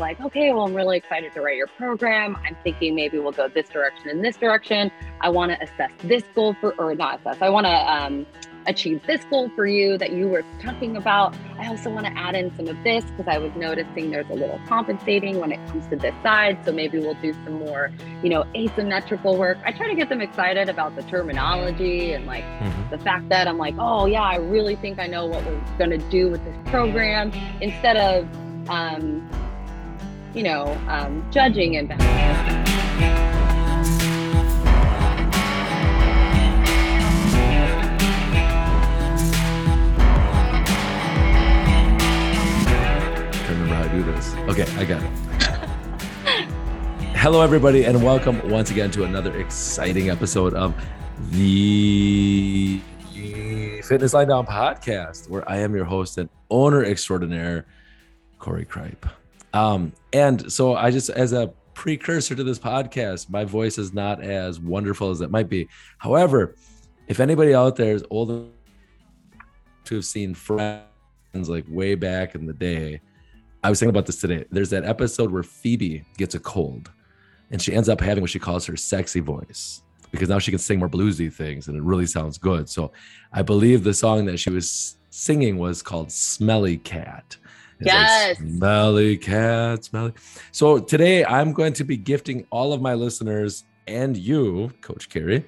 like, okay, well, I'm really excited to write your program. I'm thinking maybe we'll go this direction and this direction. I want to assess this goal for, or not assess, I want to achieve this goal for you that you were talking about. I also want to add in some of this because I was noticing there's a little compensating when it comes to this side. So maybe we'll do some more, you know, asymmetrical work. I try to get them excited about the terminology and like the fact that I'm like, oh yeah, I really think I know what we're going to do with this program, instead of, judging and balancing. I remember how to do this. Okay, I got it. Hello, everybody, and welcome once again to another exciting episode of the Fitness Life Now podcast, where I am your host and owner extraordinaire, Corey Kripe. And so I just, as a precursor to this podcast, my voice is not as wonderful as it might be. However, if anybody out there is old enough to have seen Friends like way back in the day, I was thinking about this today. There's that episode where Phoebe gets a cold and she ends up having what she calls her sexy voice, because now she can sing more bluesy things and it really sounds good. So I believe the song that she was singing was called Smelly Cat. It's yes. Like, smelly cat, smelly. So today I'm going to be gifting all of my listeners and you, Coach Cari,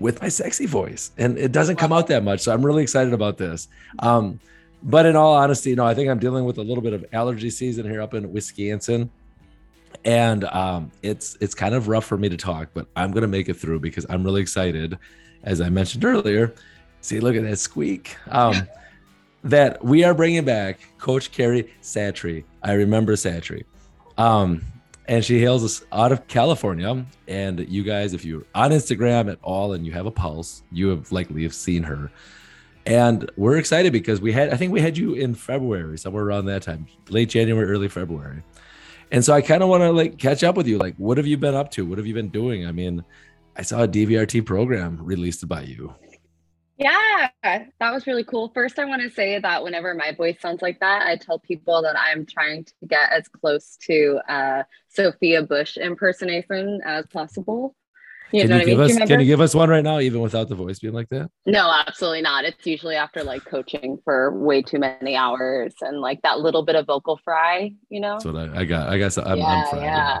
with my sexy voice. And it doesn't come out that much. So I'm really excited about this. But in all honesty, you know, I think I'm dealing with a little bit of allergy season here up in Wisconsin. And it's kind of rough for me to talk, but I'm going to make it through because I'm really excited. As I mentioned earlier, see, look at that squeak. That we are bringing back Coach Cari Satry. I remember Satry. And she hails us out of California. And you guys, if you're on Instagram at all and you have a pulse, you have likely have seen her. And we're excited because I think we had you in February, somewhere around that time, late January, early February. And so I kind of want to like catch up with you. Like, what have you been up to? What have you been doing? I mean, I saw a DVRT program released by you. Yeah, that was really cool. First, I want to say that whenever my voice sounds like that, I tell people that I'm trying to get as close to Sophia Bush impersonation as possible. Can you give us one right now, even without the voice being like that? No, absolutely not. It's usually after like coaching for way too many hours and like that little bit of vocal fry, you know? That's what I got. I guess I'm fried.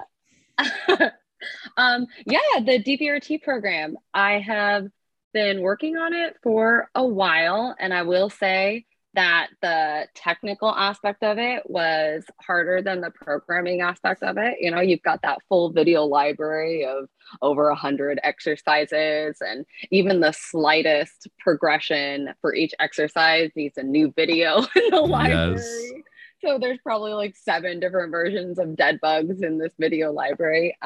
Yeah. The DVRT program. I have been working on it for a while, and I will say that the technical aspect of it was harder than the programming aspect of it. You know, you've got that full video library of over 100 exercises, and even the slightest progression for each exercise needs a new video in the library. Yes. So there's probably like 7 different versions of dead bugs in this video library.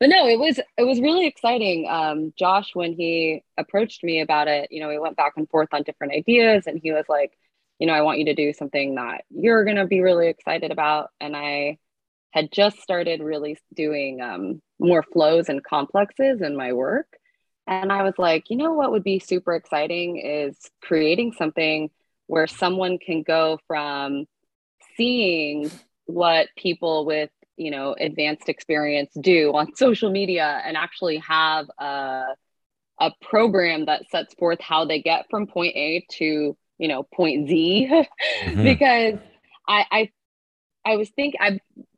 But no, it was really exciting. Josh, when he approached me about it, you know, we went back and forth on different ideas, and he was like, you know, I want you to do something that you're going to be really excited about. And I had just started really doing more flows and complexes in my work. And I was like, you know, what would be super exciting is creating something where someone can go from seeing what people with, you know, advanced experience do on social media and actually have a program that sets forth how they get from point A to, you know, point Z. Mm-hmm. Because I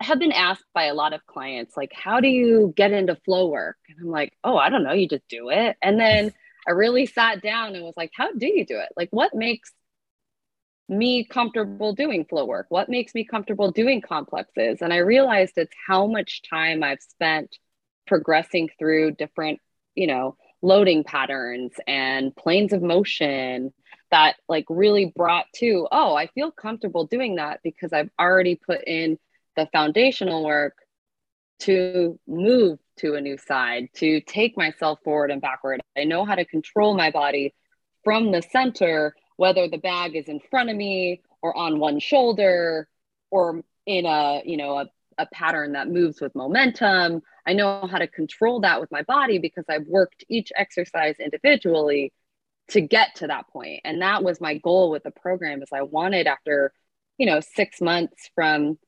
have been asked by a lot of clients, like, how do you get into flow work? And I'm like, oh, I don't know. You just do it. And then I really sat down and was like, how do you do it? Like, what makes me comfortable doing flow work? What makes me comfortable doing complexes? And I realized it's how much time I've spent progressing through different, you know, loading patterns and planes of motion that like really brought to, oh, I feel comfortable doing that because I've already put in the foundational work to move to a new side, to take myself forward and backward. I know how to control my body from the center, whether the bag is in front of me or on one shoulder or in a, you know, a pattern that moves with momentum. I know how to control that with my body because I've worked each exercise individually to get to that point. And that was my goal with the program, is I wanted, after, you know, 6 months from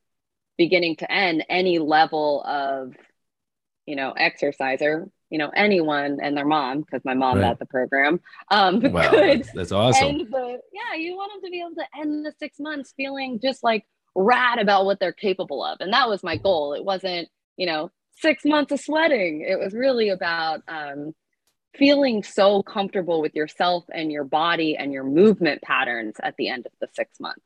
beginning to end, any level of, you know, exerciser, you know, anyone and their mom, because my mom had the program. Wow, that's awesome. Yeah, you want them to be able to end the 6 months feeling just like rad about what they're capable of. And that was my goal. It wasn't, you know, 6 months of sweating. It was really about feeling so comfortable with yourself and your body and your movement patterns at the end of the 6 months.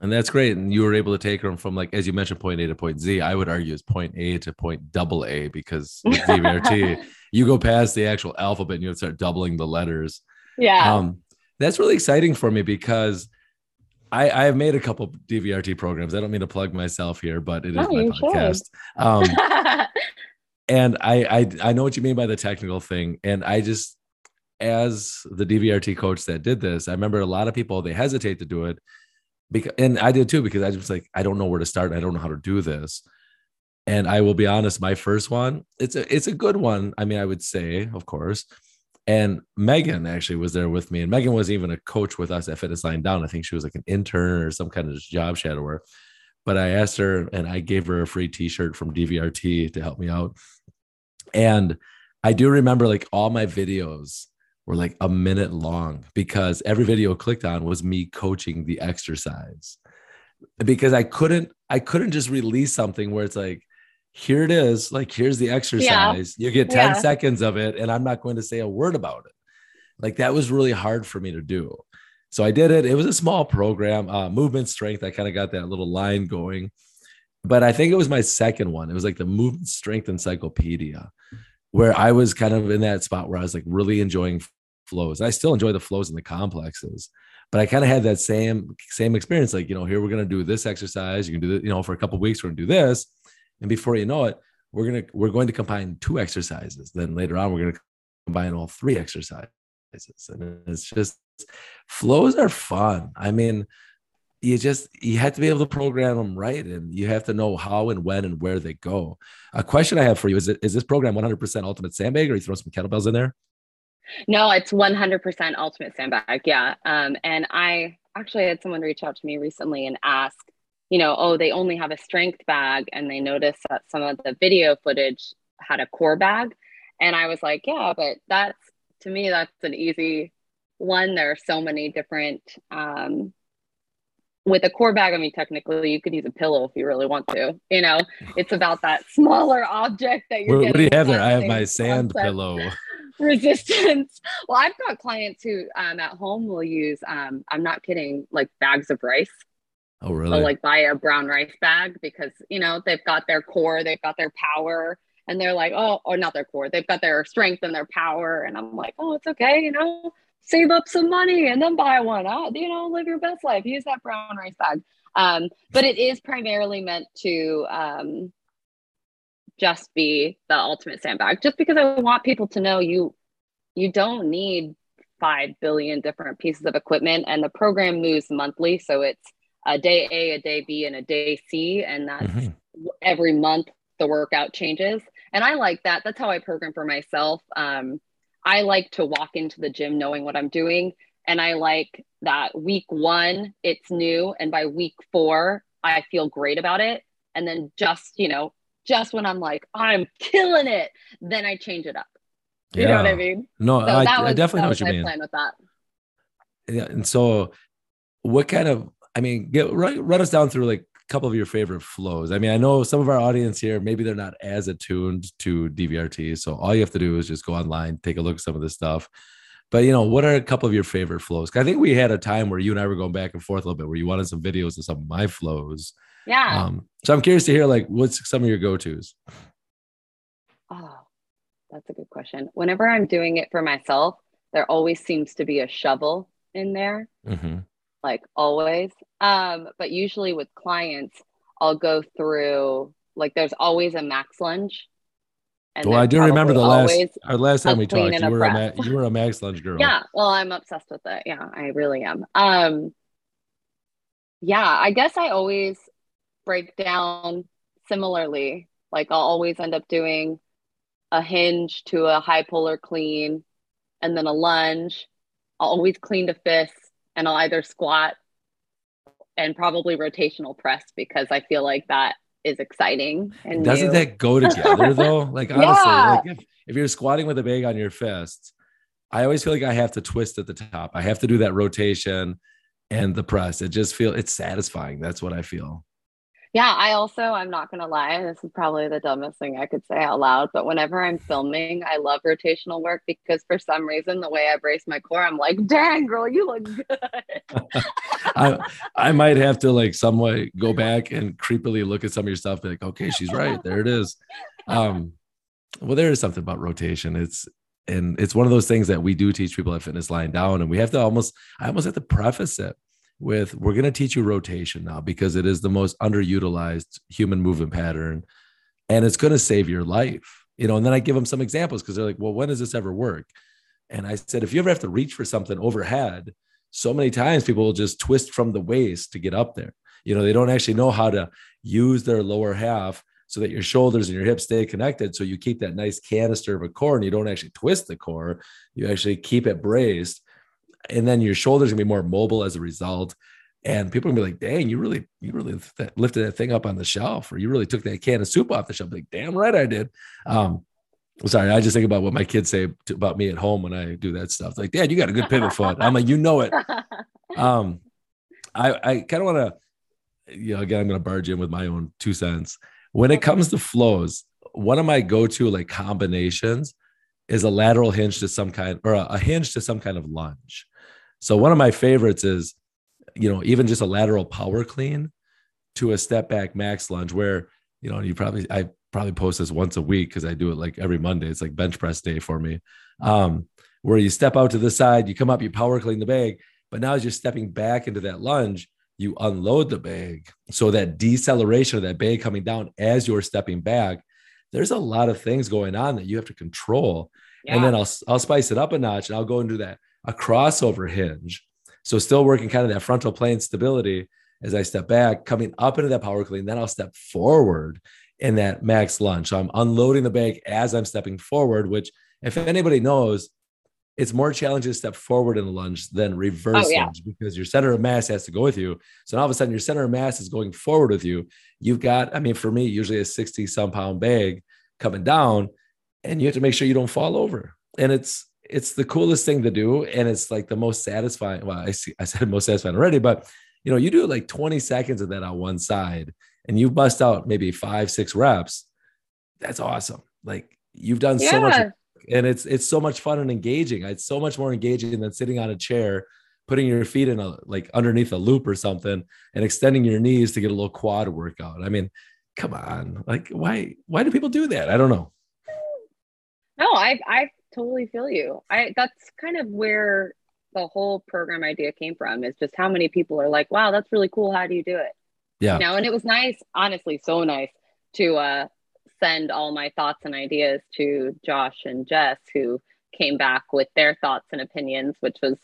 And that's great. And you were able to take them from, like, as you mentioned, point A to point Z. I would argue it's point A to point double A, because with DVRT, you go past the actual alphabet and you have to start doubling the letters. Yeah. That's really exciting for me, because I have made a couple of DVRT programs. I don't mean to plug myself here, but it is my podcast. And I know what you mean by the technical thing. And I just, as the DVRT coach that did this, I remember a lot of people, they hesitate to do it. And I did too, because I was like, I don't know where to start. I don't know how to do this. And I will be honest, my first one, it's a good one. I mean, I would say, of course. And Megan actually was there with me. And Megan was even a coach with us at Fitness Line Down. I think she was like an intern or some kind of job shadower. But I asked her, and I gave her a free t-shirt from DVRT to help me out. And I do remember, like, all my videos were like a minute long, because every video clicked on was me coaching the exercise, because I couldn't just release something where it's like, here it is. Like, here's the exercise. Yeah. You get 10 seconds of it, and I'm not going to say a word about it. Like, that was really hard for me to do. So I did it. It was a small program, movement strength. I kind of got that little line going, but I think it was my second one. It was like the movement strength encyclopedia, where I was kind of in that spot where I was like really enjoying flows. I still enjoy the flows and the complexes, but I kind of had that same experience. Like, you know, here we're going to do this exercise. You can do that, you know, for a couple of weeks, we're going to do this. And before you know it, we're going to combine 2 exercises. Then later on, we're going to combine all 3 exercises. And it's just, flows are fun. I mean, you have to be able to program them right. And you have to know how and when and where they go. A question I have for you is this program 100% Ultimate Sandbag, or you throw some kettlebells in there? No, it's 100% Ultimate Sandbag. Yeah. And I actually had someone reach out to me recently and ask, you know, oh, they only have a strength bag, and they noticed that some of the video footage had a core bag. And I was like, yeah, but that's, to me, that's an easy one. There are so many different, with a core bag, I mean, technically you could use a pillow if you really want to, you know, it's about that smaller object that you're getting. What do you have there? I have my sand pillow. Resistance. Well, I've got clients who at home will use, I'm not kidding, like bags of rice. Oh, really? They'll like buy a brown rice bag, because, you know, they've got their core, they've got their power, and they're like, oh, or not their core, they've got their strength and their power. And I'm like, oh, it's okay, you know, save up some money and then buy one. You know, live your best life. Use that brown rice bag. But it is primarily meant to just be the Ultimate Sandbag, just because I want people to know you don't need 5 billion different pieces of equipment. And the program moves monthly. So it's a day A, a day B, and a day C. And that's every month the workout changes. And I like that. That's how I program for myself. I like to walk into the gym knowing what I'm doing. And I like that week 1, it's new. And by week 4, I feel great about it. And then just, you know, just when I'm like, I'm killing it, then I change it up. You know what I mean? No, so I definitely know what you mean. Plan with that. Yeah. And so what kind of, I mean, run us down through like a couple of your favorite flows. I mean, I know some of our audience here, maybe they're not as attuned to DVRT. So all you have to do is just go online, take a look at some of this stuff. But, you know, what are a couple of your favorite flows? I think we had a time where you and I were going back and forth a little bit, where you wanted some videos of some of my flows. Yeah. So I'm curious to hear, like, what's some of your go-tos? Oh, that's a good question. Whenever I'm doing it for myself, there always seems to be a shovel in there, like always. But usually with clients, I'll go through, like, there's always a max lunge. And well, I do remember our last time we talked, you were a max lunge girl. Yeah. Well, I'm obsessed with it. Yeah, I really am. Yeah, I guess I always break down similarly. Like, I'll always end up doing a hinge to a high puller clean, and then a lunge. I'll always clean to fist, and I'll either squat and probably rotational press, because I feel like that is exciting. And doesn't that go together though? Like honestly, like if you're squatting with a bag on your fist, I always feel like I have to twist at the top. I have to do that rotation and the press. It just feels, it's satisfying. That's what I feel. Yeah. I also, I'm not going to lie, this is probably the dumbest thing I could say out loud, but whenever I'm filming, I love rotational work because for some reason, the way I brace my core, I'm like, dang girl, you look good. I might have to like some way go back and creepily look at some of your stuff. Like, okay, she's right. There it is. Well, there is something about rotation. It's one of those things that we do teach people at Fitness Lying Down. And we have to I almost have to preface it with, we're going to teach you rotation now because it is the most underutilized human movement pattern and it's going to save your life, you know? And then I give them some examples because they're like, well, when does this ever work? And I said, if you ever have to reach for something overhead, so many times people will just twist from the waist to get up there. You know, they don't actually know how to use their lower half so that your shoulders and your hips stay connected. So you keep that nice canister of a core and you don't actually twist the core. You actually keep it braced. And then your shoulders can be more mobile as a result. And people can be like, dang, you really lifted that thing up on the shelf, or you really took that can of soup off the shelf. Like, damn right I did. Sorry. I just think about what my kids say about me at home when I do that stuff. Like, Dad, you got a good pivot foot. I'm like, you know it. I kind of want to, you know, again, I'm going to barge in with my own 2 cents. When it comes to flows, one of my go-to like combinations is a lateral hinge to some kind, or a hinge to some kind of lunge. So one of my favorites is, you know, even just a lateral power clean to a step back max lunge where, you know, I probably post this once a week because I do it like every Monday. It's like bench press day for me, where you step out to the side, you come up, you power clean the bag, but now as you're stepping back into that lunge, you unload the bag. So that deceleration of that bag coming down as you're stepping back, there's a lot of things going on that you have to control. Yeah. And then I'll spice it up a notch and I'll go and do that, a crossover hinge. So still working kind of that frontal plane stability as I step back, coming up into that power clean, then I'll step forward in that max lunge. So I'm unloading the bag as I'm stepping forward, which if anybody knows, it's more challenging to step forward in a lunge than reverse lunge because your center of mass has to go with you. So now all of a sudden your center of mass is going forward with you. You've got, I mean, for me, usually a 60 some pound bag coming down and you have to make sure you don't fall over. And it's the coolest thing to do. And it's like the most satisfying. Well, I said most satisfying already, but you know, you do like 20 seconds of that on one side and you bust out maybe 5-6 reps. That's awesome. Like you've done so much. And it's so much fun and engaging. It's so much more engaging than sitting on a chair, putting your feet in like underneath a loop or something and extending your knees to get a little quad workout. I mean, come on. Like why do people do that? I don't know. No, I totally feel you. That's kind of where the whole program idea came from, is just how many people are like, wow, that's really cool. How do you do it? Yeah. You know, and it was nice, honestly, so nice to, send all my thoughts and ideas to Josh and Jess, who came back with their thoughts and opinions, which was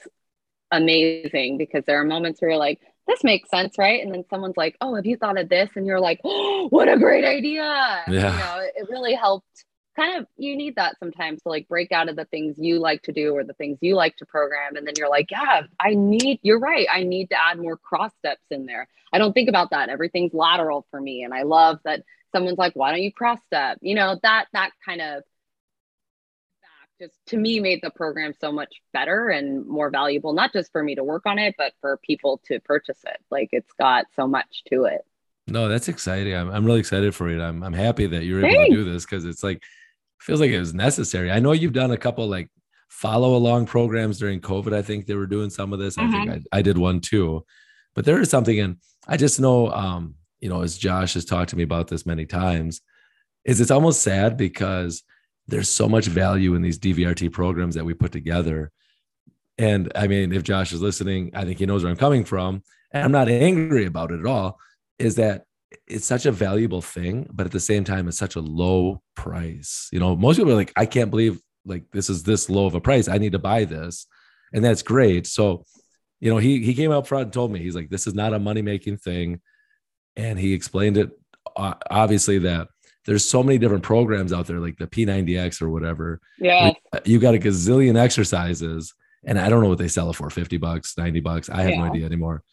amazing because there are moments where you're like, this makes sense, right? And then someone's like, oh, have you thought of this? And you're like, oh, what a great idea. Yeah. You know, it really helped. Kind of, you need that sometimes to like break out of the things you like to do or the things you like to program. And then you're like, yeah, you're right. I need to add more cross steps in there. I don't think about that. Everything's lateral for me. And I love that someone's like, why don't you cross step? You know, that kind of just to me made the program so much better and more valuable, not just for me to work on it, but for people to purchase it. Like it's got so much to it. No, that's exciting. I'm really excited for it. I'm happy that you're able to do this because it's like, feels like it was necessary. I know you've done a couple like follow along programs during COVID. I think they were doing some of this. I think I did one too, but there is something. And I just know, you know, as Josh has talked to me about this many times, is it's almost sad because there's so much value in these DVRT programs that we put together. And I mean, if Josh is listening, I think he knows where I'm coming from and I'm not angry about it at all, is that it's such a valuable thing, but at the same time, it's such a low price. You know, most people are like, I can't believe like this is this low of a price. I need to buy this. And that's great. So, you know, he came out front and told me, he's like, this is not a money-making thing. And he explained it, obviously, that there's so many different programs out there, like the P90X or whatever. Yeah. You got a gazillion exercises. And I don't know what they sell it for, $50, $90. I have no idea anymore.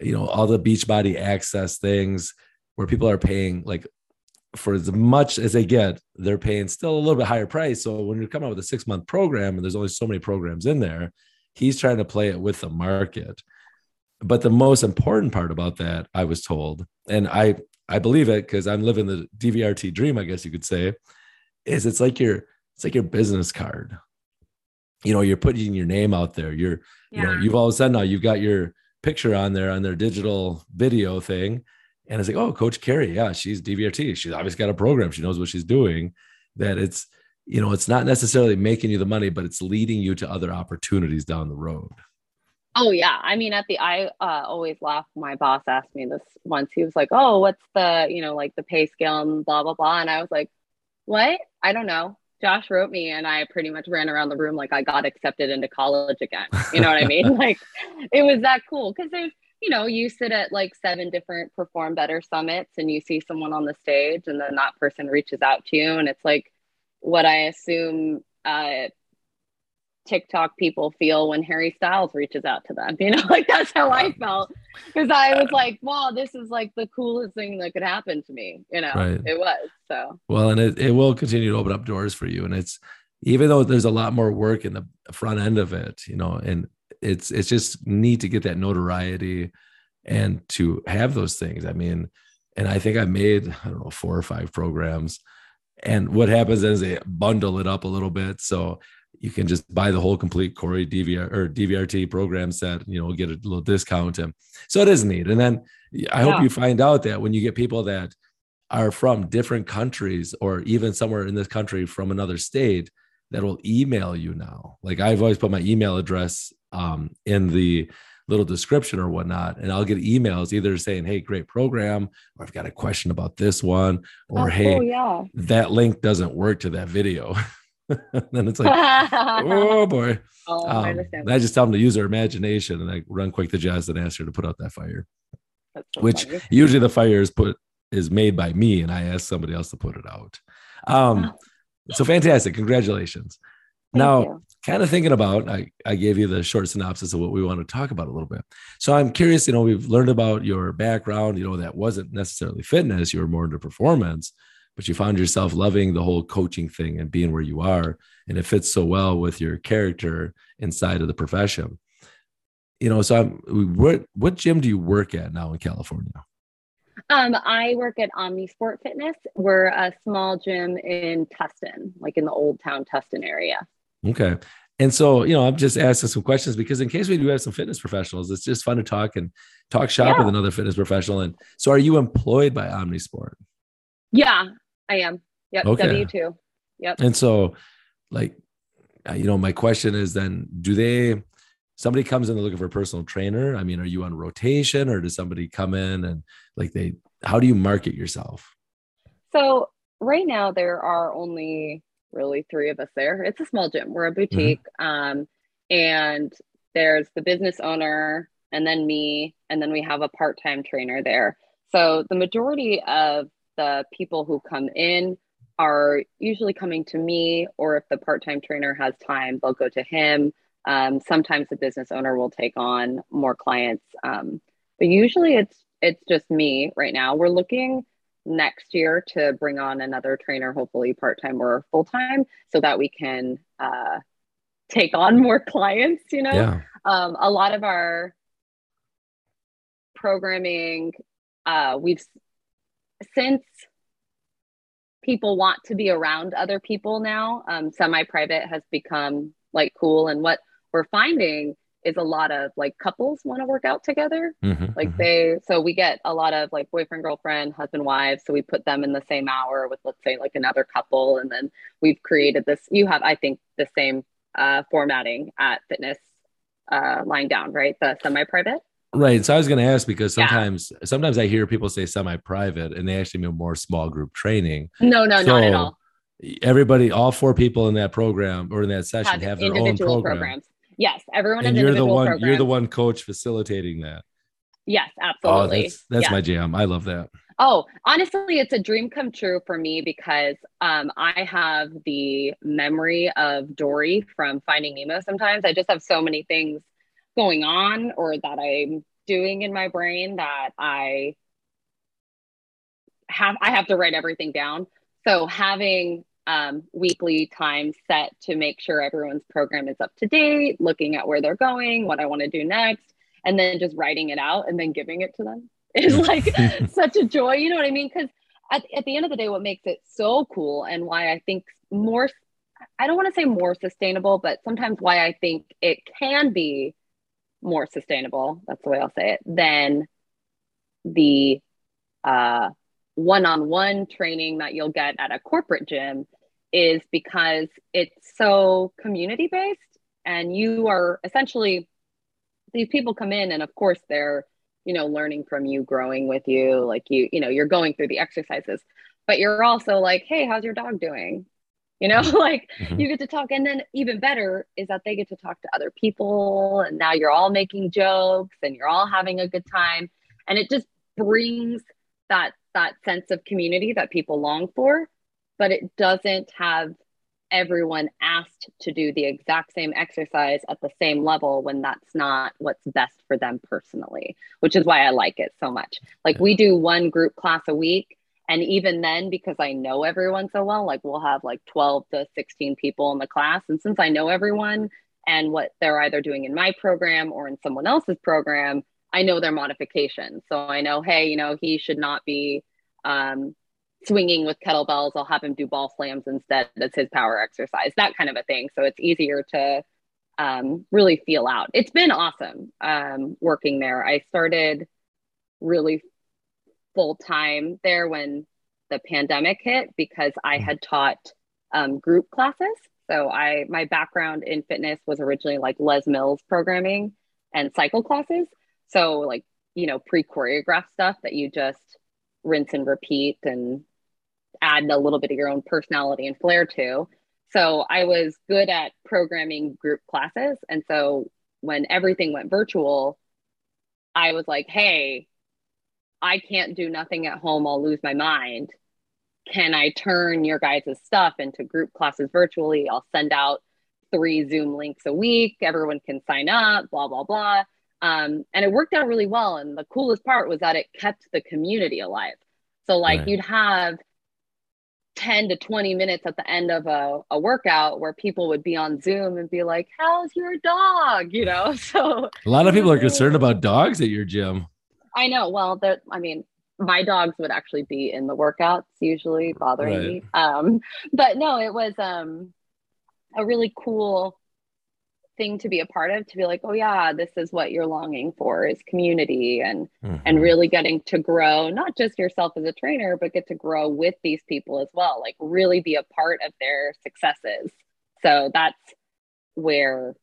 You know, all the Beachbody Access things where people are paying like for as much as they get, they're paying still a little bit higher price. So when you're coming up with a 6-month program and there's only so many programs in there, he's trying to play it with the market. But the most important part about that, I was told, and I believe it because I'm living the DVRT dream, I guess you could say, is it's like your business card. You know, you're putting your name out there. You know, you've all of a sudden now you've got your picture on there on their digital video thing. And it's like, oh, Coach Cari, yeah, she's DVRT. She's obviously got a program. She knows what she's doing. That it's, you know, it's not necessarily making you the money, but it's leading you to other opportunities down the road. Oh yeah. I mean, I always laugh. My boss asked me this once. He was like, oh, what's the, you know, like the pay scale and blah, blah, blah. And I was like, what? I don't know. Josh wrote me and I pretty much ran around the room like I got accepted into college again. You know what I mean? Like it was that cool. Cause there's, you know, you sit at like 7 different Perform Better summits and you see someone on the stage and then that person reaches out to you. And it's like what I assume TikTok people feel when Harry Styles reaches out to them, you know, like that's how I felt. Cause I was like, wow, this is like the coolest thing that could happen to me. You know, right. It was so. Well, and it will continue to open up doors for you. And it's, even though there's a lot more work in the front end of it, you know, and it's just neat to get that notoriety and to have those things. I mean, and I think I made, I don't know, 4 or 5 programs, and what happens is they bundle it up a little bit. So you can just buy the whole complete Corey DVR or DVRT program set, you know, get a little discount. And so it is neat. And then I hope you find out that when you get people that are from different countries or even somewhere in this country from another state that will email you now. Like I've always put my email address in the little description or whatnot. And I'll get emails either saying, hey, great program, or I've got a question about this one, or that link doesn't work to that video. Then it's like, oh boy. Oh, I just tell them to use their imagination, and I run quick to Jazz and ask her to put out that fire, which usually the fire is made by me, and I ask somebody else to put it out. So fantastic! Congratulations. Thank you. Kind of thinking about, I gave you the short synopsis of what we want to talk about a little bit. So I'm curious. You know, we've learned about your background. You know, that wasn't necessarily fitness; you were more into performance. But you found yourself loving the whole coaching thing and being where you are. And it fits so well with your character inside of the profession. You know, so what gym do you work at now in California? I work at Omni Sport Fitness. We're a small gym in Tustin, like in the old town Tustin area. Okay. And so, you know, I'm just asking some questions because in case we do have some fitness professionals, it's just fun to talk shop with another fitness professional. And so are you employed by Omni Sport? Yeah, I am. Yep. Okay. W2. Yep. And so like, you know, my question is then, somebody comes in looking for a personal trainer. I mean, are you on rotation, or does somebody come in and like how do you market yourself? So right now there are only really 3 of us there. It's a small gym. We're a boutique. Mm-hmm. And there's the business owner and then me, and then we have a part-time trainer there. So the majority of the people who come in are usually coming to me, or if the part-time trainer has time, they'll go to him. Sometimes the business owner will take on more clients. But usually it's just me right now. We're looking next year to bring on another trainer, hopefully part-time or full-time, so that we can take on more clients, you know? Yeah. A lot of our programming, since people want to be around other people now, semi-private has become like cool. And what we're finding is a lot of like couples want to work out together. Mm-hmm, like so we get a lot of like boyfriend, girlfriend, husband, wife. So we put them in the same hour with, let's say, like another couple. And then we've created this, you have, I think, the same formatting at Fitness Line Down, right? The semi-private. Right. So I was going to ask, because sometimes I hear people say semi-private and they actually mean more small group training. No, so not at all. Everybody, all 4 people in that program or in that session have their own programs. Yes. Everyone has individual programs. You're the one coach facilitating that. Yes, absolutely. Oh, that's my jam. I love that. Oh, honestly, it's a dream come true for me because I have the memory of Dory from Finding Nemo sometimes. I just have so many things going on or that I'm doing in my brain that I I have to write everything down. So having weekly time set to make sure everyone's program is up to date, looking at where they're going, what I want to do next, and then just writing it out and then giving it to them is like such a joy. You know what I mean? Because at the end of the day, what makes it so cool and why I think more, I don't want to say more sustainable, but sometimes why I think it can be more sustainable, that's the way I'll say it, than the one-on-one training that you'll get at a corporate gym is because it's so community-based, and you are essentially, these people come in and of course they're, you know, learning from you, growing with you, like you know, you're going through the exercises, but you're also like, hey, how's your dog doing? You know, like you get to talk. And then even better is that they get to talk to other people, and now you're all making jokes and you're all having a good time. And it just brings that sense of community that people long for, but it doesn't have everyone asked to do the exact same exercise at the same level when that's not what's best for them personally, which is why I like it so much. Like we do one group class a week. And even then, because I know everyone so well, like we'll have like 12 to 16 people in the class. And since I know everyone and what they're either doing in my program or in someone else's program, I know their modifications. So I know, hey, you know, he should not be swinging with kettlebells. I'll have him do ball slams instead. That's his power exercise, that kind of a thing. So it's easier to really feel out. It's been awesome working there. I started really full time there when the pandemic hit because I had taught group classes. So my background in fitness was originally like Les Mills programming and cycle classes. So like, you know, pre-choreographed stuff that you just rinse and repeat and add a little bit of your own personality and flair to. So I was good at programming group classes. And so when everything went virtual, I was like, hey, I can't do nothing at home. I'll lose my mind. Can I turn your guys' stuff into group classes virtually? I'll send out 3 Zoom links a week. Everyone can sign up, blah, blah, blah. And it worked out really well. And the coolest part was that it kept the community alive. So like you'd have 10 to 20 minutes at the end of a workout where people would be on Zoom and be like, how's your dog? You know, so a lot of people are concerned about dogs at your gym. I know. Well, I mean, my dogs would actually be in the workouts usually bothering me. But no, it was a really cool thing to be a part of, to be like, oh yeah, this is what you're longing for, is community and really getting to grow, not just yourself as a trainer, but get to grow with these people as well, like really be a part of their successes. So that's where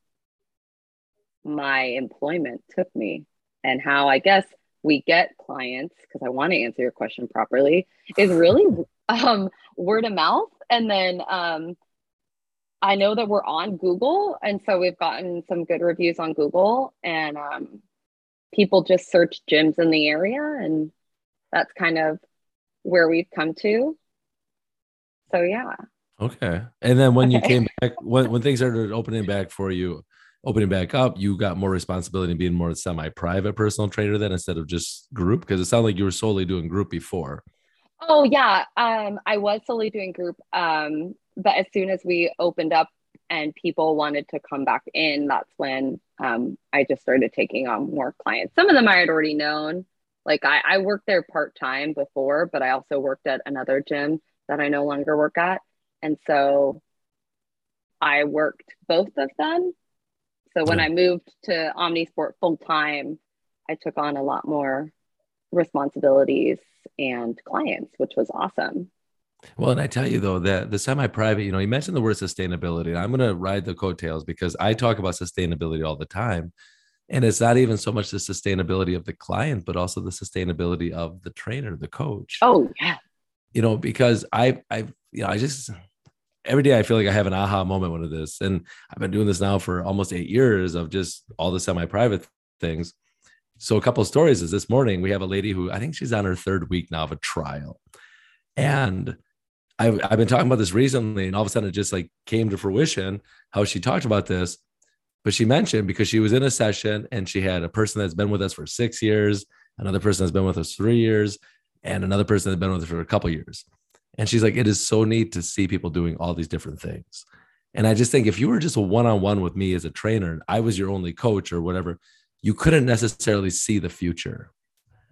my employment took me, and how I guess we get clients, because I want to answer your question properly, is really word of mouth. And then I know that we're on Google. And so we've gotten some good reviews on Google, and people just search gyms in the area. And that's kind of where we've come to. So, yeah. Okay. And then when you came back, when things started opening back up, you got more responsibility and being more semi-private personal trainer then, instead of just group? Because it sounded like you were solely doing group before. Oh yeah. I was solely doing group. But as soon as we opened up and people wanted to come back in, that's when I just started taking on more clients. Some of them I had already known. Like I worked there part-time before, but I also worked at another gym that I no longer work at. And so I worked both of them. So when I moved to Omni Sport full-time, I took on a lot more responsibilities and clients, which was awesome. Well, and I tell you though, that the semi-private, you know, you mentioned the word sustainability. I'm going to ride the coattails because I talk about sustainability all the time. And it's not even so much the sustainability of the client, but also the sustainability of the trainer, the coach. Oh yeah. You know, because I every day I feel like I have an aha moment with this. And I've been doing this now for almost 8 years of just all the semi-private things. So a couple of stories is this morning, we have a lady who I think she's on her 3rd week now of a trial. And I've been talking about this recently, and all of a sudden it just like came to fruition how she talked about this. But she mentioned, because she was in a session and she had a person that's been with us for 6 years, another person that's been with us 3 years. and another person had been with her for a couple of years. And she's like, it is so neat to see people doing all these different things. And I just think if you were just a one-on-one with me as a trainer, and I was your only coach or whatever, you couldn't necessarily see the future.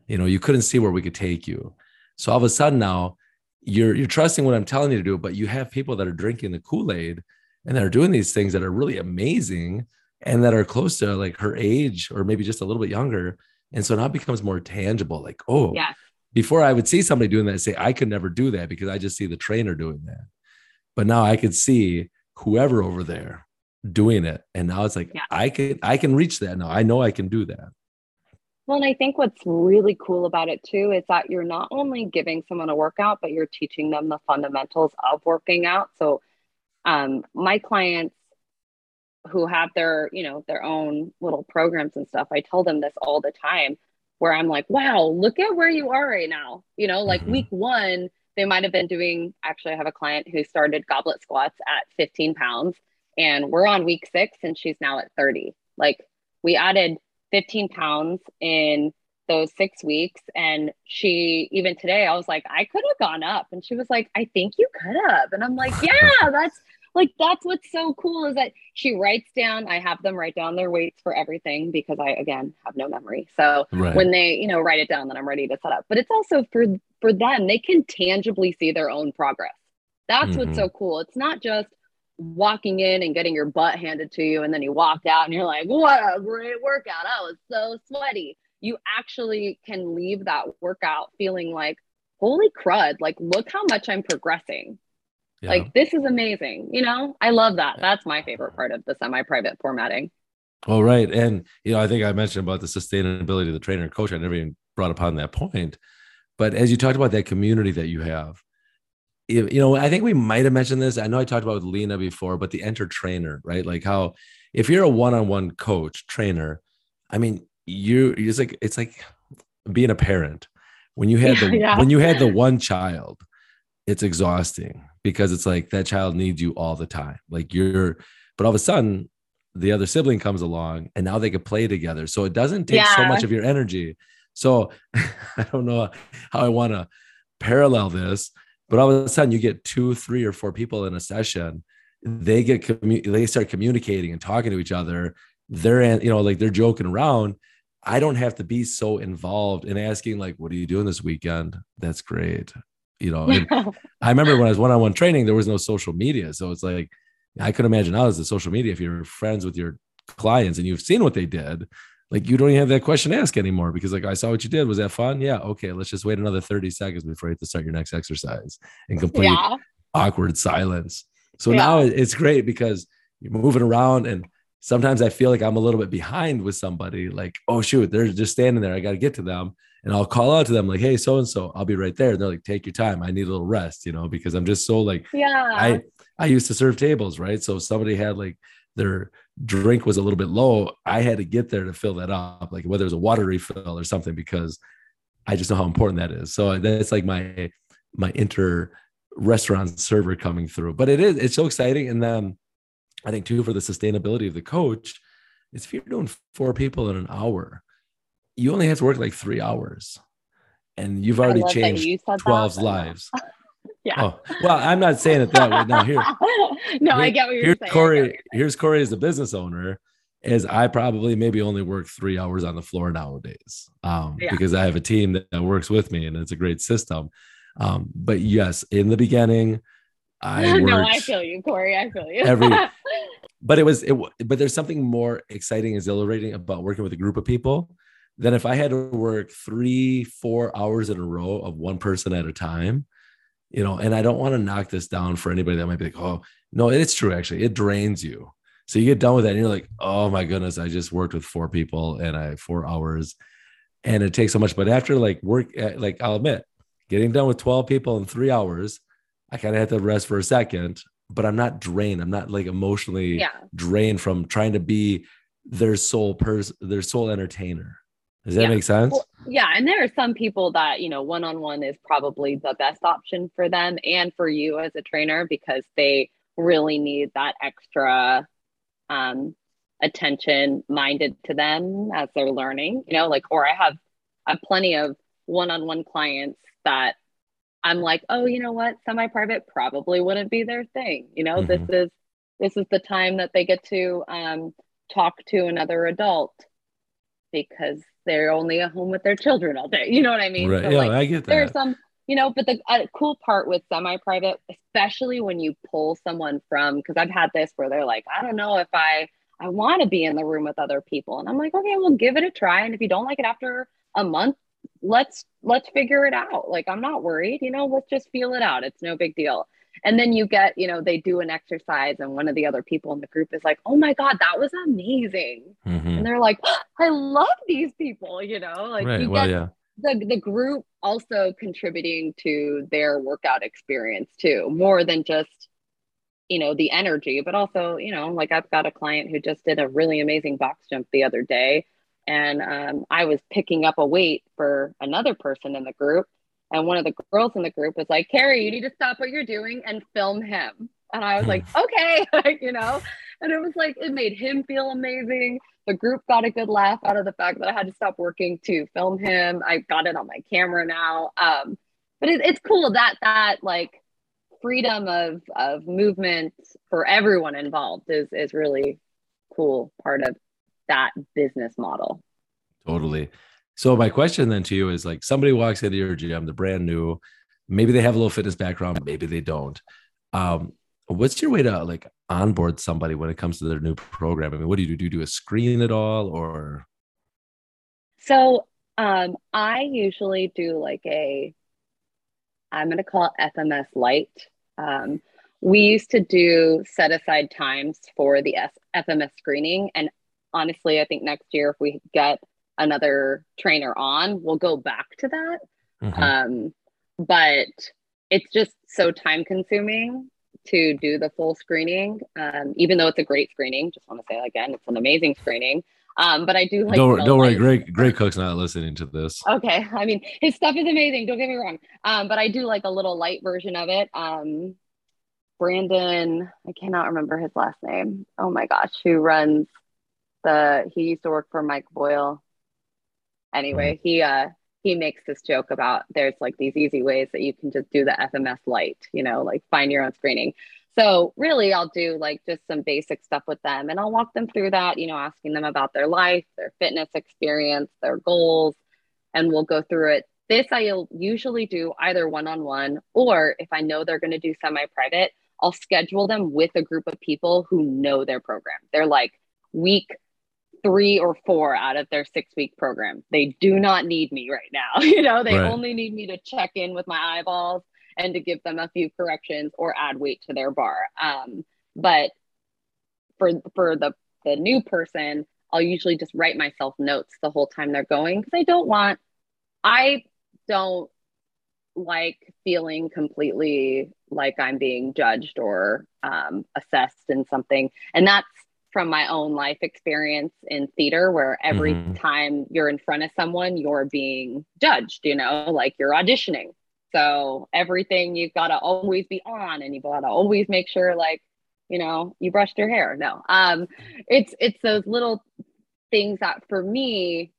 You know, you couldn't see where we could take you. So all of a sudden now you're trusting what I'm telling you to do, but you have people that are drinking the Kool-Aid and that are doing these things that are really amazing and that are close to like her age or maybe just a little bit younger. And so now it becomes more tangible. Like, oh, yeah. Before I would see somebody doing that and say, I could never do that because I just see the trainer doing that. But now I could see whoever over there doing it. And now it's like, yeah. I can reach that now. I know I can do that. Well, and I think what's really cool about it too, is that you're not only giving someone a workout, but you're teaching them the fundamentals of working out. So my clients who have their own little programs and stuff, I tell them this all the time where I'm like, wow, look at where you are right now. You know, like week one, they might've been doing, actually I have a client who started goblet squats at 15 pounds and we're on week 6 and she's now at 30. Like we added 15 pounds in those 6 weeks. And she, even today, I was like, I could have gone up. And she was like, I think you could have. And I'm like, yeah, that's what's so cool is that she writes down, I have them write down their weights for everything because I, again, have no memory. So When they, write it down, then I'm ready to set up. But it's also for them, they can tangibly see their own progress. That's what's so cool. It's not just walking in and getting your butt handed to you and then you walked out and you're like, what a great workout, I was so sweaty. You actually can leave that workout feeling like, holy crud, like look how much I'm progressing. Yeah. Like this is amazing. I love that. That's my favorite part of the semi-private formatting. Oh, right. And I think I mentioned about the sustainability of the trainer and coach. I never even brought upon that point. But as you talked about that community that you have, I think we might've mentioned this. I know I talked about with Lena before, but the enter trainer, right? Like how, if you're a one-on-one coach trainer, I mean, it's like being a parent when you had the one child, it's exhausting because it's like that child needs you all the time. But all of a sudden the other sibling comes along and now they could play together. So it doesn't take so much of your energy. So I don't know how I want to parallel this, but all of a sudden you get 2, 3, or 4 people in a session. They they start communicating and talking to each other. They're, they're joking around. I don't have to be so involved in asking like, what are you doing this weekend? That's great. I remember when I was one-on-one training, there was no social media. So it's like, I could imagine how is the social media, if you're friends with your clients and you've seen what they did, like you don't even have that question to ask anymore because like, I saw what you did. Was that fun? Yeah. Okay. Let's just wait another 30 seconds before you have to start your next exercise and complete awkward silence. So now it's great because you're moving around and sometimes I feel like I'm a little bit behind with somebody like, oh shoot, they're just standing there. I got to get to them and I'll call out to them like, hey, so-and-so, I'll be right there. And they're like, take your time. I need a little rest, because I'm just so like, I used to serve tables, right? So if somebody had like their drink was a little bit low, I had to get there to fill that up, like whether it was a water refill or something, because I just know how important that is. So that's like my inter-restaurant server coming through. But it's so exciting. And then I think too, for the sustainability of the coach, is if you're doing 4 people in an hour, you only have to work like 3 hours and you've already changed 12's lives. Yeah. Oh, well, I'm not saying it that way. Now here, I get what you're saying. Here's Corey as a business owner, as I probably maybe only work 3 hours on the floor nowadays, because I have a team that works with me and it's a great system. But yes, in the beginning, I feel you, Corey. I feel you. But there's something more exciting and exhilarating about working with a group of people than if I had to work 3-4 hours in a row of one person at a time. And I don't want to knock this down for anybody that might be like, oh, no, it's true. Actually, it drains you. So you get done with that and you're like, oh my goodness, I just worked with 4 people and 4 hours and it takes so much. But after I'll admit, getting done with 12 people in 3 hours, I kind of have to rest for a second, but I'm not drained. I'm not like emotionally drained from trying to be their sole person, their sole entertainer. Does that make sense? Well, yeah. And there are some people that, one-on-one is probably the best option for them and for you as a trainer, because they really need that extra attention minded to them as they're learning, or I have plenty of one-on-one clients that I'm like, oh, you know what? Semi-private probably wouldn't be their thing. You know, mm-hmm. this is the time that they get to talk to another adult because they're only at home with their children all day. You know what I mean? Right. So yeah, like, I get that. There's some, you know, but the cool part with semi-private, especially when you pull someone from, because I've had this where they're like, I don't know if I want to be in the room with other people. And I'm like, okay, well, give it a try. And if you don't like it after a month, let's figure it out. Like, I'm not worried, you know, let's just feel it out. It's no big deal. And then you get, you know, they do an exercise and one of the other people in the group is like, oh my God, that was amazing. Mm-hmm. And they're like, oh, I love these people, you know, like right. you well, get yeah. the group also contributing to their workout experience too, more than just, you know, the energy, but also, you know, like I've got a client who just did a really amazing box jump the other day. And I was picking up a weight for another person in the group. And one of the girls in the group was like, Cari, you need to stop what you're doing and film him. And I was like, okay, like, you know, and it was like, it made him feel amazing. The group got a good laugh out of the fact that I had to stop working to film him. I've got it on my camera now. But it's cool that like freedom of movement for everyone involved is really cool part of that business model. Totally. So my question then to you is like, somebody walks into your gym, they're brand new, maybe they have a little fitness background, maybe they don't. What's your way to like onboard somebody when it comes to their new program? I mean, what do you do? Do you do a screen at all or? So I usually do like I'm going to call it FMS light. We used to do set aside times for the FMS screening. And honestly, I think next year, if we get another trainer on, we'll go back to that. Mm-hmm. But it's just so time consuming to do the full screening, even though it's a great screening. Just want to say again, it's an amazing screening. But I do like. Don't worry, Greg Cook's not listening to this. Okay, I mean his stuff is amazing. Don't get me wrong. But I do like a little light version of it. Brandon, I cannot remember his last name. Oh my gosh, who runs? He used to work for Mike Boyle. Anyway, he makes this joke about there's like these easy ways that you can just do the FMS light, you know, like find your own screening. So really I'll do like just some basic stuff with them and I'll walk them through that, you know, asking them about their life, their fitness experience, their goals, and we'll go through it. This I'll usually do either one-on-one or if I know they're going to do semi-private, I'll schedule them with a group of people who know their program. They're like week 3 or 4 out of their 6-week program. They do not need me right now. You know, they right. only need me to check in with my eyeballs and to give them a few corrections or add weight to their bar. But for the new person, I'll usually just write myself notes the whole time they're going because I don't like feeling completely like I'm being judged or assessed in something. And that's from my own life experience in theater where every mm-hmm. time you're in front of someone, you're being judged, you know, like you're auditioning. So everything you've got to always be on and you've got to always make sure like, you know, you brushed your hair. No, it's those little things that for me,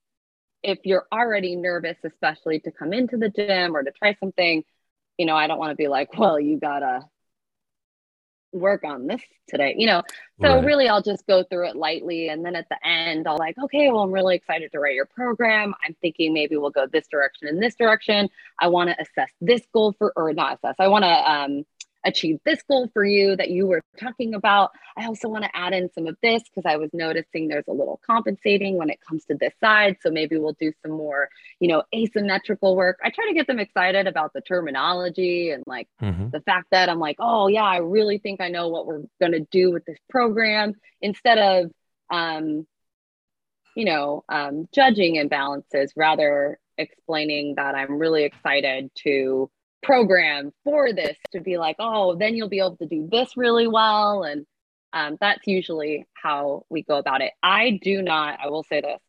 if you're already nervous, especially to come into the gym or to try something, you know, I don't want to be like, well, you gotta work on this today, you know, so right. really I'll just go through it lightly. And then at the end, I'll like, okay, well, I'm really excited to write your program. I'm thinking maybe we'll go this direction and this direction. I want to assess this goal I want to achieve this goal for you that you were talking about. I also want to add in some of this because I was noticing there's a little compensating when it comes to this side. So maybe we'll do some more, you know, asymmetrical work. I try to get them excited about the terminology and like mm-hmm. the fact that I'm like, oh yeah, I really think I know what we're going to do with this program instead of, you know, judging imbalances, rather explaining that I'm really excited to program for this to be like, oh, then you'll be able to do this really well. And that's usually how we go about it. I will say this.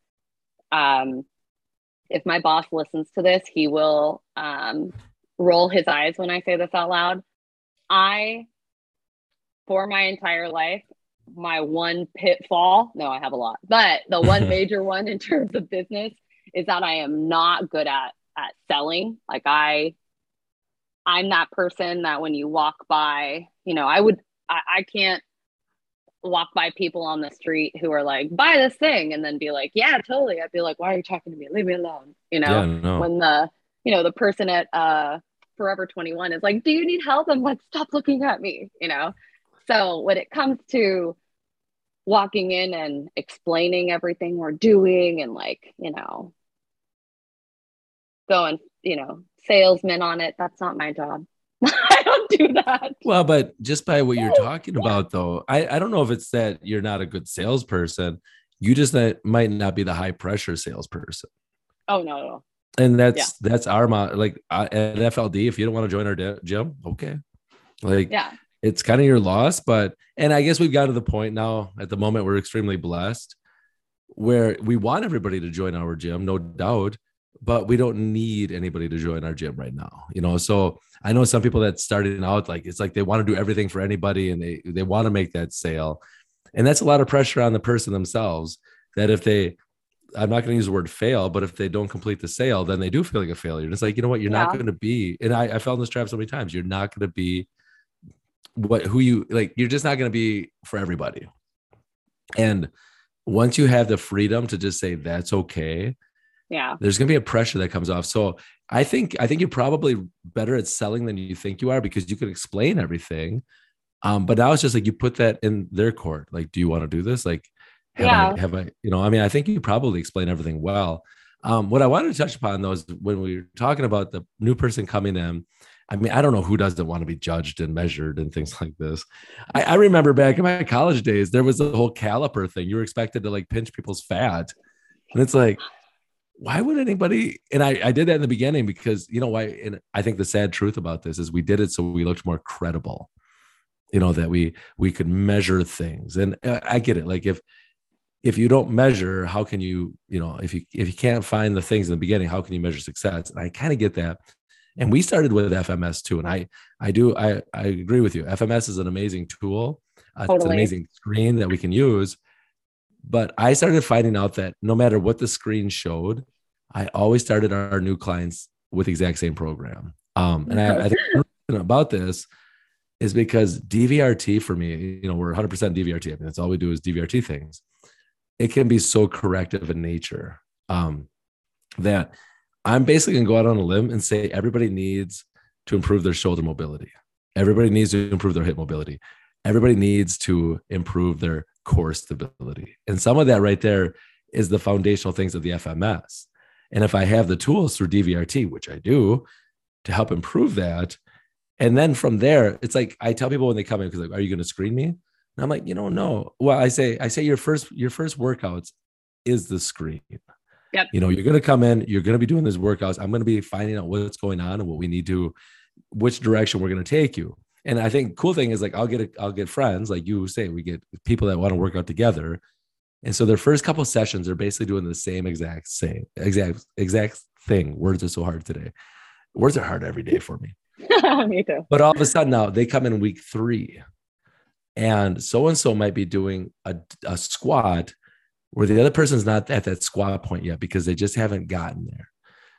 If my boss listens to this, he will roll his eyes when I say this out loud. For my entire life, my one pitfall, no, I have a lot, but the one major one in terms of business is that I am not good at selling. Like I I'm that person that when you walk by, you know, I can't walk by people on the street who are like, buy this thing, and then be like, yeah, totally. I'd be like, why are you talking to me? Leave me alone. You know, when the person at Forever 21 is like, do you need help? I'm like, stop looking at me, you know? So when it comes to walking in and explaining everything we're doing and like, you know, going, you know, salesman on it, that's not my job. I don't do that. Well, but just by what you're talking about though, I don't know if it's that you're not a good salesperson. You just might not be the high pressure salesperson. Oh, no. And that's our model. Like at FLD, if you don't want to join our gym, okay. Like, yeah, it's kind of your loss, and I guess we've got to the point now at the moment, we're extremely blessed where we want everybody to join our gym, no doubt, but we don't need anybody to join our gym right now, you know? So I know some people that started out, like, it's like, they want to do everything for anybody and they want to make that sale. And that's a lot of pressure on the person themselves, that if they, I'm not going to use the word fail, but if they don't complete the sale, then they do feel like a failure. And it's like, you know what, you're not going to be, and I fell in this trap so many times. You're not going to be you're just not going to be for everybody. And once you have the freedom to just say, that's okay. Yeah. There's going to be a pressure that comes off. So I think you're probably better at selling than you think you are, because you can explain everything. But now it's just like, you put that in their court. Like, do you want to do this? Like, I think you probably explain everything well. What I wanted to touch upon though is when we were talking about the new person coming in, I mean, I don't know who doesn't want to be judged and measured and things like this. I remember back in my college days, there was the whole caliper thing. You were expected to like pinch people's fat. And it's like, why would anybody? And I did that in the beginning because, you know why? And I think the sad truth about this is we did it so we looked more credible, you know, that we could measure things. And I get it. Like if you don't measure, how can you, you know, if you can't find the things in the beginning, how can you measure success? And I kind of get that. And we started with FMS too. And I agree with you. FMS is an amazing tool. Totally. It's an amazing screen that we can use. But I started finding out that no matter what the screen showed, I always started our new clients with the exact same program. And I think the reason about this is because DVRT for me, you know, we're 100% DVRT. I mean, that's all we do is DVRT things. It can be so corrective in nature that I'm basically going to go out on a limb and say everybody needs to improve their shoulder mobility. Everybody needs to improve their hip mobility. Everybody needs to improve their core stability. And some of that right there is the foundational things of the FMS. And if I have the tools through DVRT, which I do, to help improve that. And then from there, it's like, I tell people when they come in, because like, are you going to screen me? And I'm like, you don't know. Well, I say your first workouts is the screen. Yep. You know, you're going to come in, you're going to be doing these workouts. I'm going to be finding out what's going on and what we need to, which direction we're going to take you. And I think cool thing is like, I'll get friends. Like you say, we get people that want to work out together. And so their first couple of sessions are basically doing the same exact thing. Words are so hard today. Words are hard every day for me. Me too. But all of a sudden now they come in week 3 and so might be doing a squat where the other person's not at that squat point yet because they just haven't gotten there.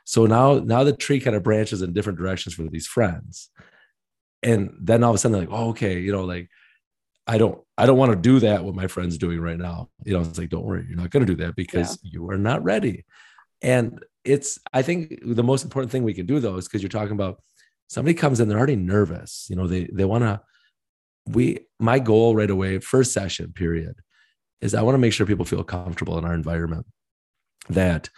So now the tree kind of branches in different directions for these friends. And then all of a sudden they're like, oh, okay, you know, like I don't want to do that what my friend's doing right now. You know, it's like, don't worry, you're not going to do that because you are not ready. And I think the most important thing we can do though is, because you're talking about somebody comes in, they're already nervous. You know, they want to, my goal right away, first session period, is I want to make sure people feel comfortable in our environment, that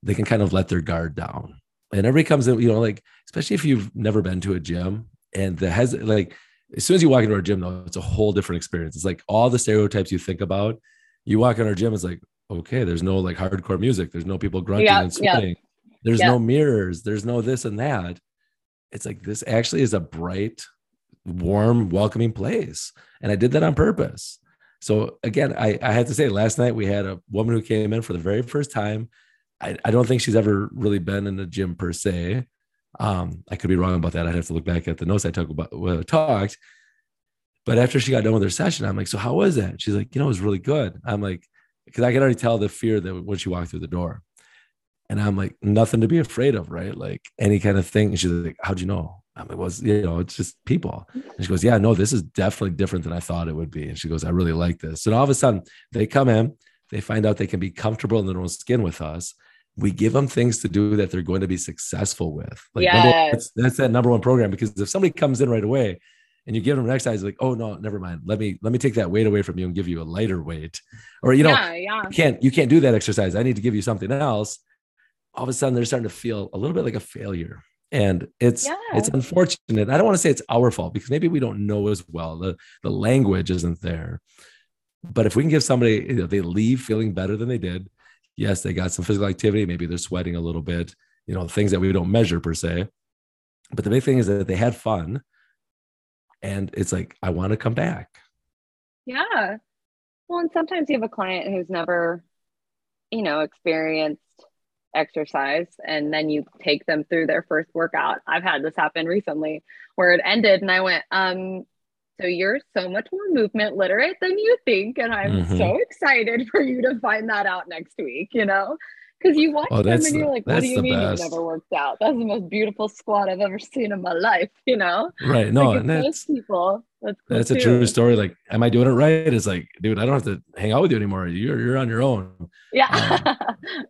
they can kind of let their guard down. And everybody comes in, you know, like, especially if you've never been to a gym, and as soon as you walk into our gym though, it's a whole different experience. It's like all the stereotypes you think about, you walk in our gym, it's like, okay, there's no like hardcore music. There's no people grunting and swaying. There's no mirrors. There's no this and that. It's like, this actually is a bright, warm, welcoming place. And I did that on purpose. So again, I have to say, last night we had a woman who came in for the very first time. I don't think she's ever really been in a gym per se. I could be wrong about that. I'd have to look back at the notes I talked. But after she got done with her session, I'm like, so how was that? She's like, you know, it was really good. I'm like, because I could already tell the fear that when she walked through the door. And I'm like, nothing to be afraid of, right? Like any kind of thing. And she's like, how'd you know? It was, you know, it's just people. And she goes, yeah, no, this is definitely different than I thought it would be. And she goes, I really like this. And all of a sudden they come in, they find out they can be comfortable in their own skin with us. We give them things to do that they're going to be successful with. Like, yes. That's that number one program, because if somebody comes in right away and you give them an exercise, like, oh no, never mind. Let me take that weight away from you and give you a lighter weight. Or, you know, you can't do that exercise. I need to give you something else. All of a sudden they're starting to feel a little bit like a failure. And it's unfortunate. I don't want to say it's our fault, because maybe we don't know as well. The language isn't there. But if we can give somebody, you know, they leave feeling better than they did. Yes, they got some physical activity. Maybe they're sweating a little bit, you know, things that we don't measure per se. But the big thing is that they had fun. And it's like, I want to come back. Yeah. Well, and sometimes you have a client who's never, you know, experienced exercise, and then you take them through their first workout. I've had this happen recently where it ended and I went, so you're so much more movement literate than you think. And I'm so excited for you to find that out next week, you know, because you watch them and you're like, what do you mean you never worked out? That's the most beautiful squat I've ever seen in my life, you know? Right. No, like, and that's people. That's a true story. Like, am I doing it right? It's like, dude, I don't have to hang out with you anymore. You're on your own. Yeah.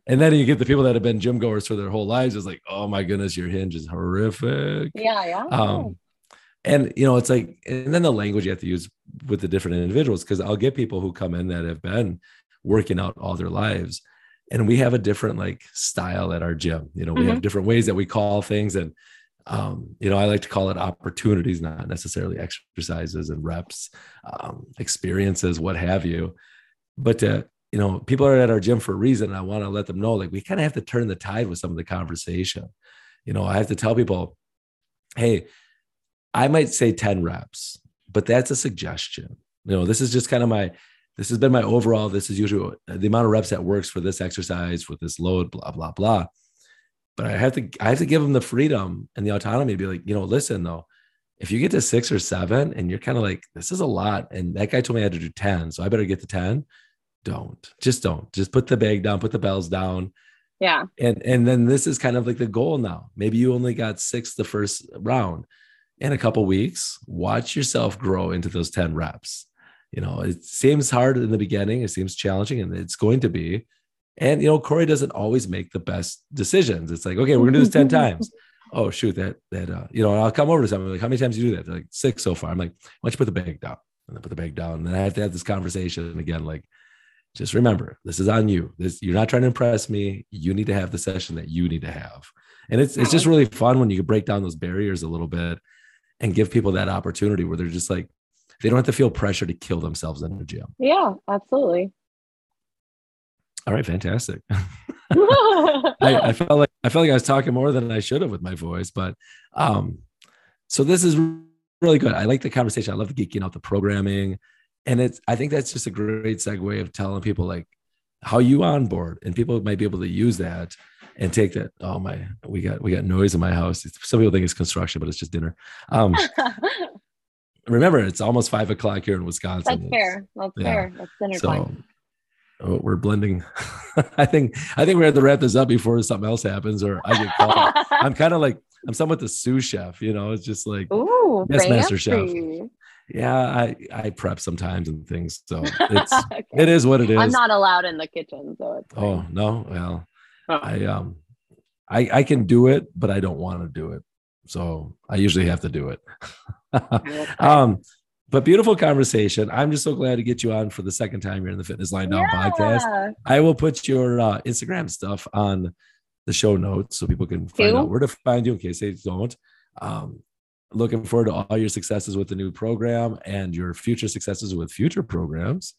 And then you get the people that have been gym goers for their whole lives. It's like, oh my goodness, your hinge is horrific. Yeah. Yeah. And, you know, it's like, and then the language you have to use with the different individuals, because I'll get people who come in that have been working out all their lives, and we have a different like style at our gym. You know, we have different ways that we call things. And, you know, I like to call it opportunities, not necessarily exercises and reps, experiences, what have you. But, you know, people are at our gym for a reason. And I want to let them know, like, we kind of have to turn the tide with some of the conversation. You know, I have to tell people, hey, I might say 10 reps, but that's a suggestion. You know, this is just kind of this has been my overall, this is usually the amount of reps that works for this exercise with this load, blah, blah, blah. But I have to give them the freedom and the autonomy to be like, you know, listen though, if you get to 6 or 7 and you're kind of like, this is a lot. And that guy told me I had to do 10. So I better get to 10. Don't just put the bag down, put the bells down. Yeah. And then this is kind of like the goal now. Maybe you only got 6 the first round. In a couple of weeks, watch yourself grow into those 10 reps. You know, it seems hard in the beginning. It seems challenging, and it's going to be. And, you know, Corey doesn't always make the best decisions. It's like, okay, we're gonna do this 10 times. Oh shoot. You know, I'll come over to someone like, how many times do you do that? They're like 6 so far. I'm like, why don't you put the bag down? And then put the bag down. And then I have to have this conversation again. Like, just remember, this is on you. You're not trying to impress me. You need to have the session that you need to have. And it's just really fun when you can break down those barriers a little bit and give people that opportunity where they're just like, they don't have to feel pressure to kill themselves in the gym. Yeah, absolutely. All right, fantastic. I felt like I was talking more than I should have with my voice, but so this is really good. I like the conversation. I love geeking out the programming, and I think that's just a great segue of telling people like how you onboard, and people might be able to use that and take that. Oh my, we got noise in my house. Some people think it's construction, but it's just dinner. Remember, it's almost 5:00 here in Wisconsin. That's fair. That's fair. That's dinner time. Oh, we're blending. I think we have to wrap this up before something else happens, or I get called. I'm kind of like, I'm somewhat the sous chef, you know, it's just like, ooh, yes, master chef. Yeah. I prep sometimes and things. So okay. It is what it is. I'm not allowed in the kitchen. So it's oh fine. No. Well, I can do it, but I don't want to do it. So I usually have to do it. But beautiful conversation. I'm just so glad to get you on for the second time here in the Fitness Life Now podcast. I will put your Instagram stuff on the show notes so people can find out where to find you in case they don't. Looking forward to all your successes with the new program and your future successes with future programs.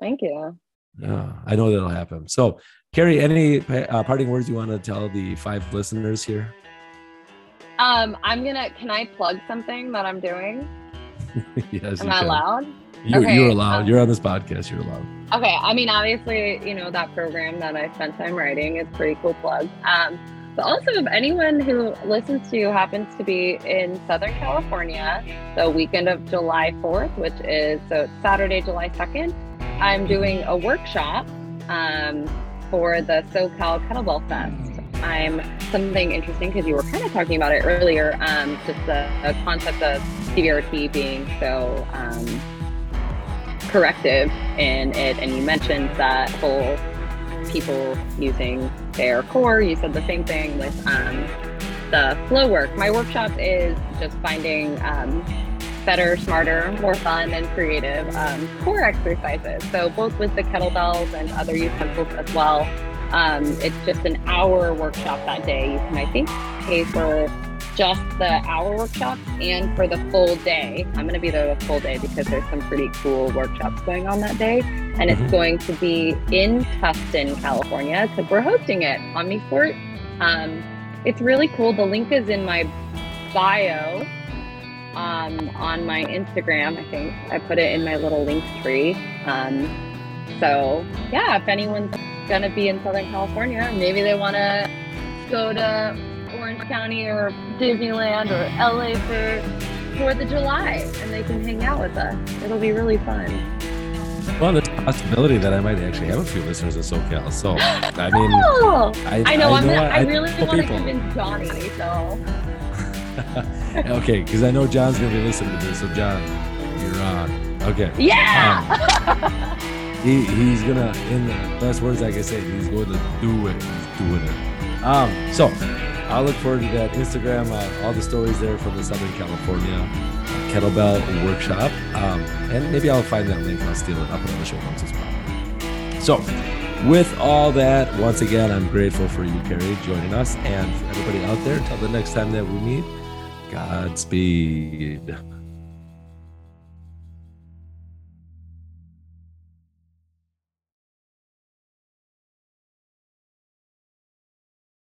Thank you. Yeah, I know that'll happen. So, Cari, any parting words you want to tell the 5 listeners here? Can I plug something that I'm doing? Yes, am I allowed? You're allowed. You're on this podcast. You're allowed. Okay. I mean, obviously, you know, that program that I spent time writing is pretty cool plug. But also, if anyone who listens to you happens to be in Southern California, the weekend of July 4th, which is it's Saturday, July 2nd, I'm doing a workshop for the SoCal Kettlebell Fest. I'm something interesting because you were kind of talking about it earlier, just the concept of DVRT being so corrective in it. And you mentioned that whole people using their core. You said the same thing with the flow work. My workshop is just finding better, smarter, more fun and creative core exercises. So both with the kettlebells and other utensils as well. It's just an hour workshop that day. You can, I think, pay for just the hour workshop and for the full day. I'm going to be there the full day because there's some pretty cool workshops going on that day. And it's going to be in Tustin, California, because we're hosting it, Omni Sport. It's really cool. The link is in my bio. On my Instagram, I think I put it in my little link tree. So yeah, if anyone's gonna be in Southern California, maybe they wanna go to Orange County or Disneyland or LA for 4th of July, and they can hang out with us. It'll be really fun. Well, there's a possibility that I might actually have a few listeners in SoCal. So I mean, oh! I really want to convince Johnny. So. Okay, because I know John's gonna be listening to this, so John, you're on. Okay. Yeah. He's gonna, in the last words, like I said, he's going to do it. He's doing it. So I look forward to that Instagram, all the stories there from the Southern California kettlebell workshop, and maybe I'll find that link and I'll steal it up on the show notes as well. So. With all that, once again, I'm grateful for you, Cari, joining us, and for everybody out there. Until the next time that we meet, Godspeed.